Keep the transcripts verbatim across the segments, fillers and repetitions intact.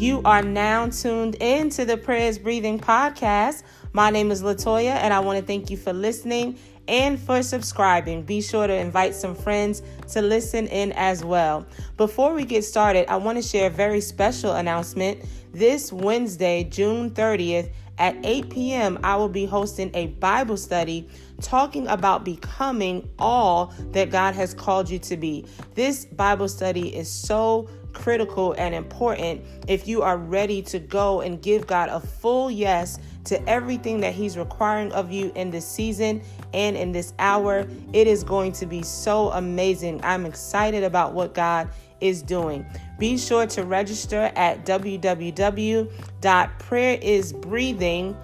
You are now tuned in to the Prayer is Breathing podcast. My name is LaToya, and I want to thank you for listening and for subscribing. Be sure to invite some friends to listen in as well. Before we get started, I want to share a very special announcement. This Wednesday, June thirtieth, at eight p.m., I will be hosting a Bible study talking about becoming all that God has called you to be. This Bible study is so critical and important if you are ready to go and give God a full yes to everything that He's requiring of you in this season and in this hour. It is going to be so amazing. I'm excited about what God is doing. Be sure to register at w w w dot prayer is breathing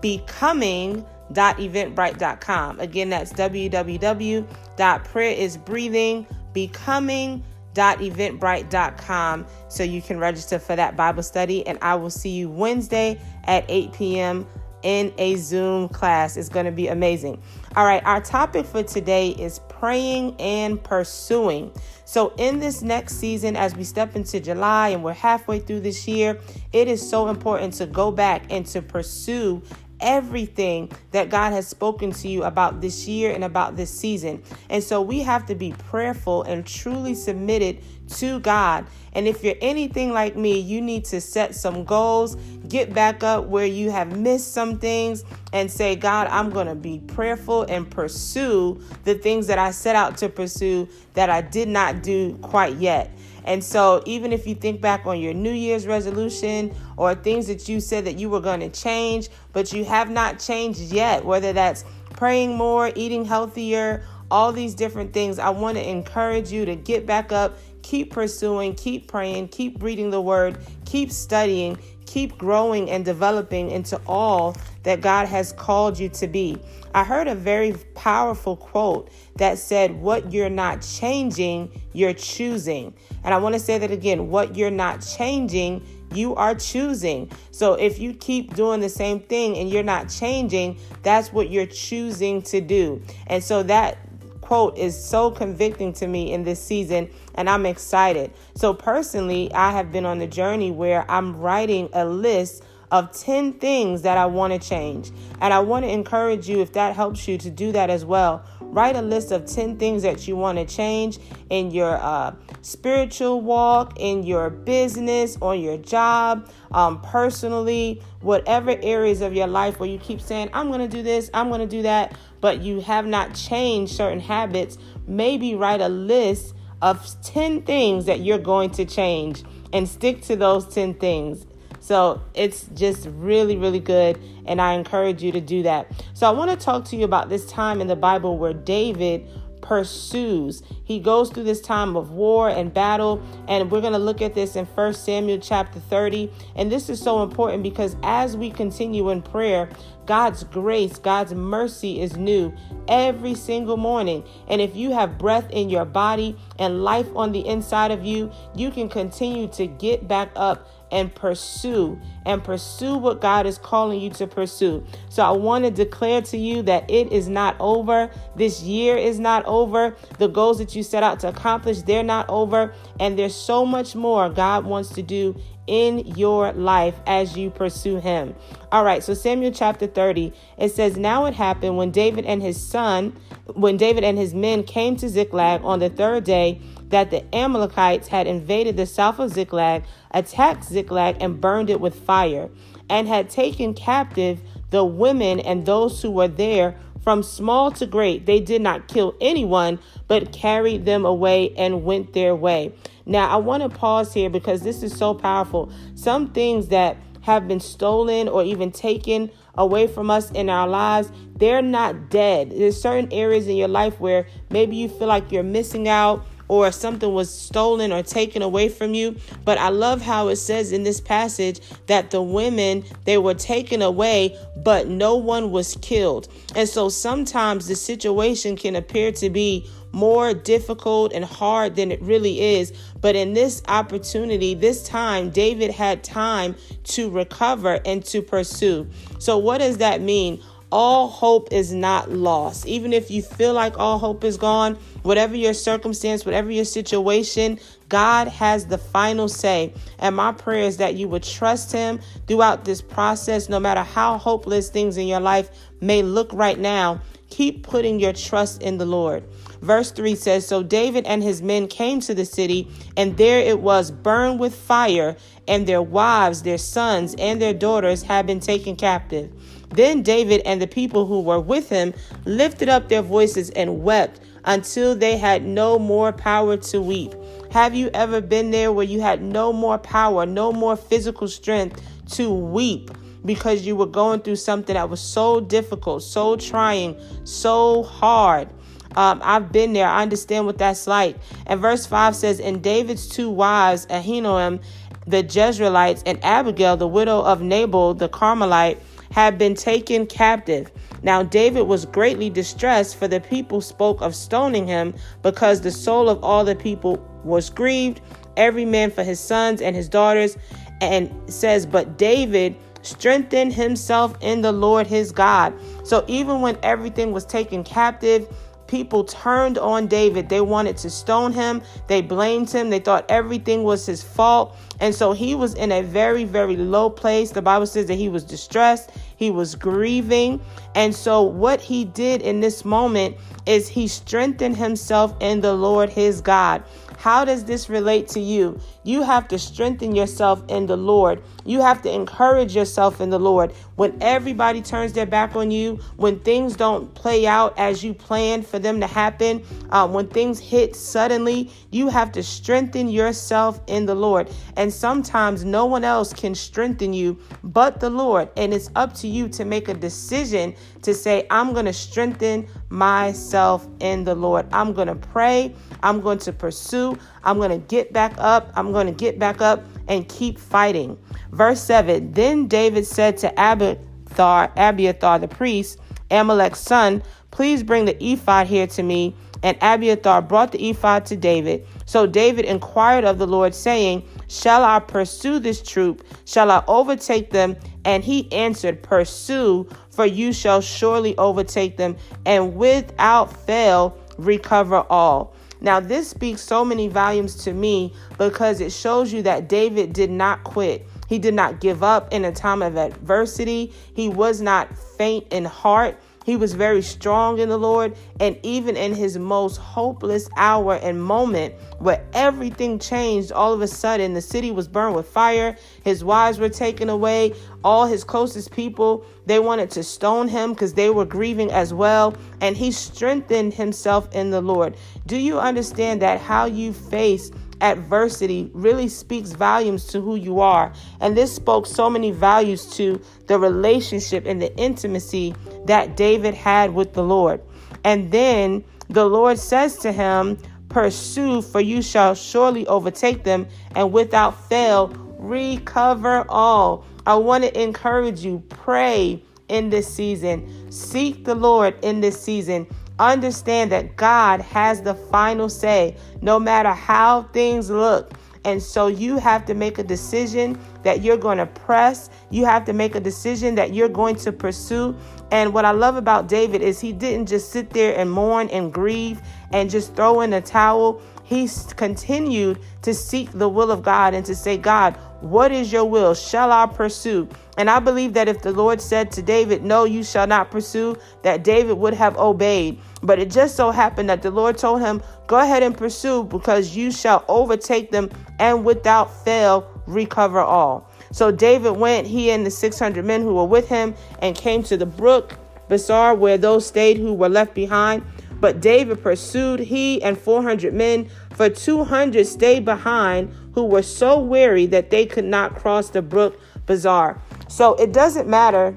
becoming dot eventbrite dot com. Again, that's w w w dot prayer is breathing becoming dot eventbrite dot com, so you can register for that Bible study. And I will see you Wednesday at eight p.m. in a Zoom class. It's going to be amazing. All right, our topic for today is praying and pursuing. So in this next season, as we step into July and we're halfway through this year, it is so important to go back and to pursue everything that God has spoken to you about this year and about this season. And so we have to be prayerful and truly submitted to God. And if you're anything like me, you need to set some goals, get back up where you have missed some things, and say, God, I'm going to be prayerful and pursue the things that I set out to pursue that I did not do quite yet. And so even if you think back on your New Year's resolution or things that you said that you were going to change, but you have not changed yet, whether that's praying more, eating healthier, all these different things, I want to encourage you to get back up, keep pursuing, keep praying, keep reading the word, keep studying, keep growing and developing into all that God has called you to be. I heard a very powerful quote that said, what you're not changing, you're choosing. And I want to say that again, what you're not changing, you are choosing. So if you keep doing the same thing and you're not changing, that's what you're choosing to do. And so that quote is so convicting to me in this season, and I'm excited. So personally, I have been on the journey where I'm writing a list of ten things that I want to change. And I want to encourage you, if that helps you, to do that as well. Write a list of ten things that you want to change in your uh, spiritual walk, in your business, on your job, um, personally, whatever areas of your life where you keep saying, I'm going to do this, I'm going to do that, but you have not changed certain habits. Maybe write a list of ten things that you're going to change and stick to those ten things. So it's just really, really good, and I encourage you to do that. So I want to talk to you about this time in the Bible where David pursues. He goes through this time of war and battle, and we're going to look at this in First Samuel chapter thirty. And this is so important because as we continue in prayer, God's grace, God's mercy is new every single morning. And if you have breath in your body and life on the inside of you, you can continue to get back up and pursue and pursue what God is calling you to pursue. So I want to declare to you that it is not over. This year is not over. The goals that you set out to accomplish, they're not over. And there's so much more God wants to do in your life as you pursue Him. All right, so Samuel chapter thirty, it says, Now it happened when David and his son, when David and his men came to Ziklag on the third day, that the Amalekites had invaded the south of Ziklag, attacked Ziklag, and burned it with fire, and had taken captive the women and those who were there, from small to great. They did not kill anyone, but carried them away and went their way. Now, I want to pause here because this is so powerful. Some things that have been stolen or even taken away from us in our lives, they're not dead. There's certain areas in your life where maybe you feel like you're missing out, or something was stolen or taken away from you. But I love how it says in this passage that the women, they were taken away, but no one was killed. And so sometimes the situation can appear to be more difficult and hard than it really is. But in this opportunity, this time, David had time to recover and to pursue. So what does that mean? all hope is not lost. Even if you feel like all hope is gone, whatever your circumstance, whatever your situation, God has the final say. And my prayer is that you would trust him throughout this process, no matter how hopeless things in your life may look right now. Keep putting your trust in the Lord. Verse three says, so David and his men came to the city, and there it was burned with fire, and their wives, their sons, and their daughters had been taken captive. Then David and the people who were with him lifted up their voices and wept until they had no more power to weep. Have you ever been there where you had no more power, no more physical strength to weep because you were going through something that was so difficult, so trying, so hard? Um, I've been there. I understand what that's like. And verse five says, and David's two wives, Ahinoam, the Jezreelites, and Abigail, the widow of Nabal, the Carmelite, had been taken captive. Now David was greatly distressed, for the people spoke of stoning him, because the soul of all the people was grieved, every man for his sons and his daughters. And says, but David strengthened himself in the Lord his God. So even when everything was taken captive, people turned on David. They wanted to stone him. They blamed him. They thought everything was his fault. And so he was in a very, very low place. The Bible says that he was distressed. He was grieving. And so what he did in this moment is he strengthened himself in the Lord his God. How does this relate to you? You have to strengthen yourself in the Lord. You have to encourage yourself in the Lord. When everybody turns their back on you, when things don't play out as you planned for them to happen, uh, when things hit suddenly, you have to strengthen yourself in the Lord. And sometimes no one else can strengthen you but the Lord. And it's up to you to make a decision to say, I'm going to strengthen myself in the Lord. I'm going to pray. I'm going to pursue. I'm going to get back up. I'm going to get back up and keep fighting. Verse seven, then David said to Abiathar, Abiathar the priest, Amalek's son, please bring the ephod here to me. And Abiathar brought the ephod to David. So David inquired of the Lord, saying, shall I pursue this troop? Shall I overtake them? And he answered, pursue, for you shall surely overtake them, and without fail recover all. Now, this speaks so many volumes to me, because it shows you that David did not quit. He did not give up in a time of adversity. He was not faint in heart. He was very strong in the Lord. And even in his most hopeless hour and moment, where everything changed all of a sudden, the city was burned with fire. His wives were taken away. All his closest people, they wanted to stone him because they were grieving as well. And he strengthened himself in the Lord. Do you understand that how you face adversity really speaks volumes to who you are? And this spoke so many values to the relationship and the intimacy that David had with the Lord. And then the Lord says to him, pursue, for you shall surely overtake them, and without fail recover all. I want to encourage you, pray in this season, seek the Lord in this season. Understand that God has the final say, no matter how things look. And so you have to make a decision that you're going to press. You have to make a decision that you're going to pursue. And what I love about David is he didn't just sit there and mourn and grieve and just throw in a towel. He continued to seek the will of God and to say, God, what is your will? Shall I pursue? And I believe that if the Lord said to David, no, you shall not pursue, that David would have obeyed. But it just so happened that the Lord told him, go ahead and pursue, because you shall overtake them and without fail recover all. So David went, he and the six hundred men who were with him, and came to the brook Besor, where those stayed who were left behind. But David pursued, he and four hundred men, for two hundred stayed behind, who were so weary that they could not cross the brook Bazaar. So it doesn't matter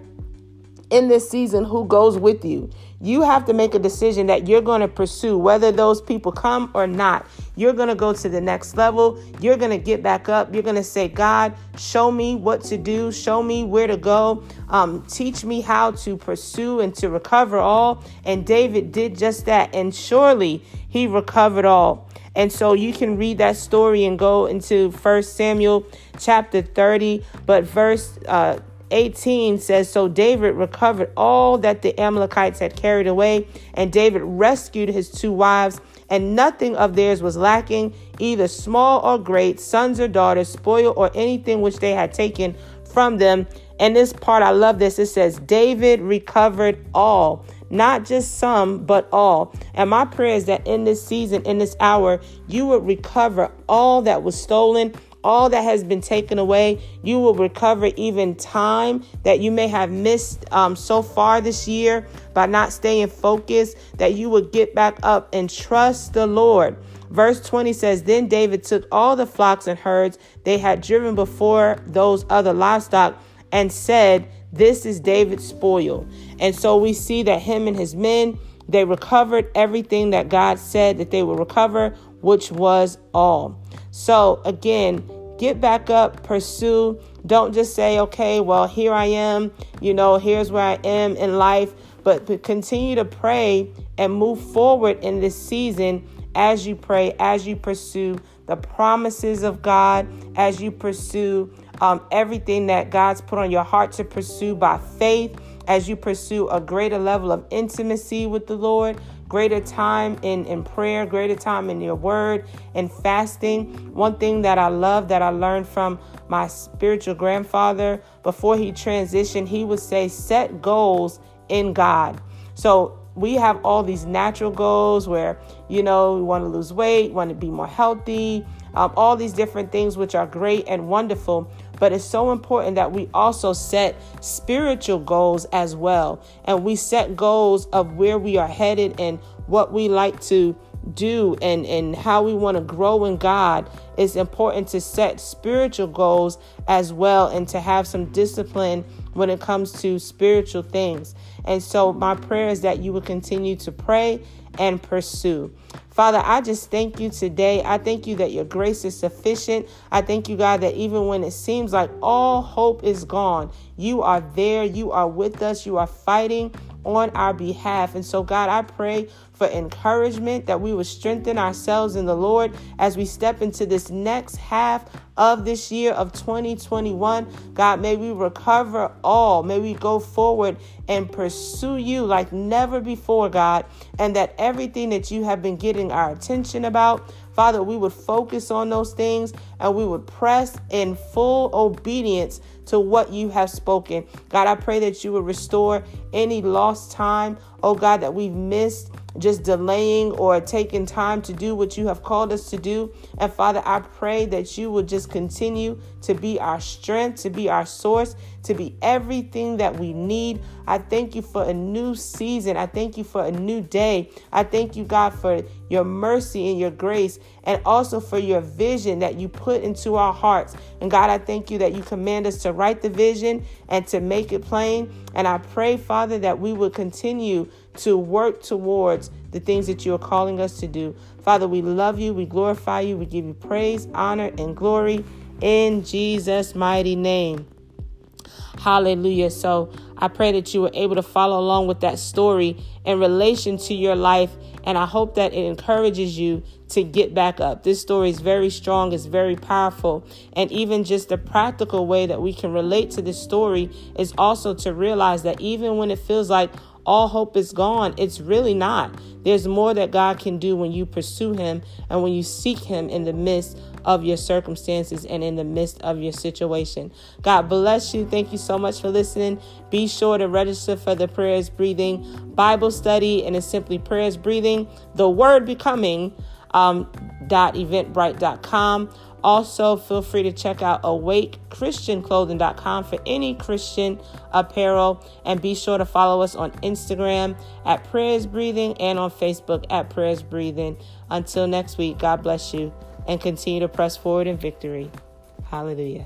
in this season who goes with you. You have to make a decision that you're going to pursue, whether those people come or not. You're going to go to the next level. You're going to get back up. You're going to say, God, show me what to do. Show me where to go. Um, teach me how to pursue and to recover all. And David did just that. And surely he recovered all. And so you can read that story and go into First Samuel chapter thirty. But verse uh, eighteen says, so David recovered all that the Amalekites had carried away, and David rescued his two wives, and nothing of theirs was lacking, either small or great, sons or daughters, spoil, or anything which they had taken from them. And this part, I love this. It says, David recovered all, not just some, but all. And my prayer is that in this season, in this hour, you would recover all that was stolen, all that has been taken away. You will recover even time that you may have missed um, so far this year by not staying focused, that you will get back up and trust the Lord. Verse twenty says, then David took all the flocks and herds they had driven before those other livestock and said, this is David's spoil. And so we see that him and his men, they recovered everything that God said that they would recover, which was all. So again, get back up, pursue. Don't just say, okay, well, here I am, you know, here's where I am in life, but continue to pray and move forward in this season as you pray, as you pursue the promises of God, as you pursue um, everything that God's put on your heart to pursue by faith, as you pursue a greater level of intimacy with the Lord, greater time in, in prayer, greater time in your word and fasting. One thing that I love that I learned from my spiritual grandfather before he transitioned, he would say, set goals in God. So we have all these natural goals where, you know, we want to lose weight, want to be more healthy, um, all these different things which are great and wonderful. But it's so important that we also set spiritual goals as well. And we set goals of where we are headed and what we like to do and, and how we want to grow in God. It's important to set spiritual goals as well and to have some discipline when it comes to spiritual things. And so my prayer is that you will continue to pray and pursue. Father, I just thank you today. I thank you that your grace is sufficient. I thank you, God, that even when it seems like all hope is gone, you are there. You are with us. You are fighting on our behalf. And so, God, I pray for encouragement, that we would strengthen ourselves in the Lord as we step into this next half of this year of twenty twenty-one. God, may we recover all. May we go forward and pursue you like never before, God, and that everything that you have been getting our attention about, Father, we would focus on those things and we would press in full obedience to what you have spoken. God, I pray that you would restore any lost time, oh God, that we've missed just delaying or taking time to do what you have called us to do. And Father, I pray that you would just continue to be our strength, to be our source, to be everything that we need. I thank you for a new season. I thank you for a new day. I thank you, God, for your mercy and your grace, and also for your vision that you put into our hearts. And God, I thank you that you command us to write the vision and to make it plain. And I pray, Father, that we would continue to work towards the things that you are calling us to do. Father, we love you. We glorify you. We give you praise, honor, and glory in Jesus' mighty name. Hallelujah. So I pray that you were able to follow along with that story in relation to your life. And I hope that it encourages you to get back up. This story is very strong. It's very powerful. And even just the practical way that we can relate to this story is also to realize that even when it feels like all hope is gone, it's really not. There's more that God can do when you pursue him and when you seek him in the midst of your circumstances and in the midst of your situation. God bless you. Thank you so much for listening. Be sure to register for the Prayer is Breathing Bible study, and it's simply Prayer is Breathing, the word becoming, um, dot eventbrite dot com. Also, feel free to check out awake christian clothing dot com for any Christian apparel. And be sure to follow us on Instagram at Prayer is Breathing and on Facebook at Prayer is Breathing. Until next week, God bless you and continue to press forward in victory. Hallelujah.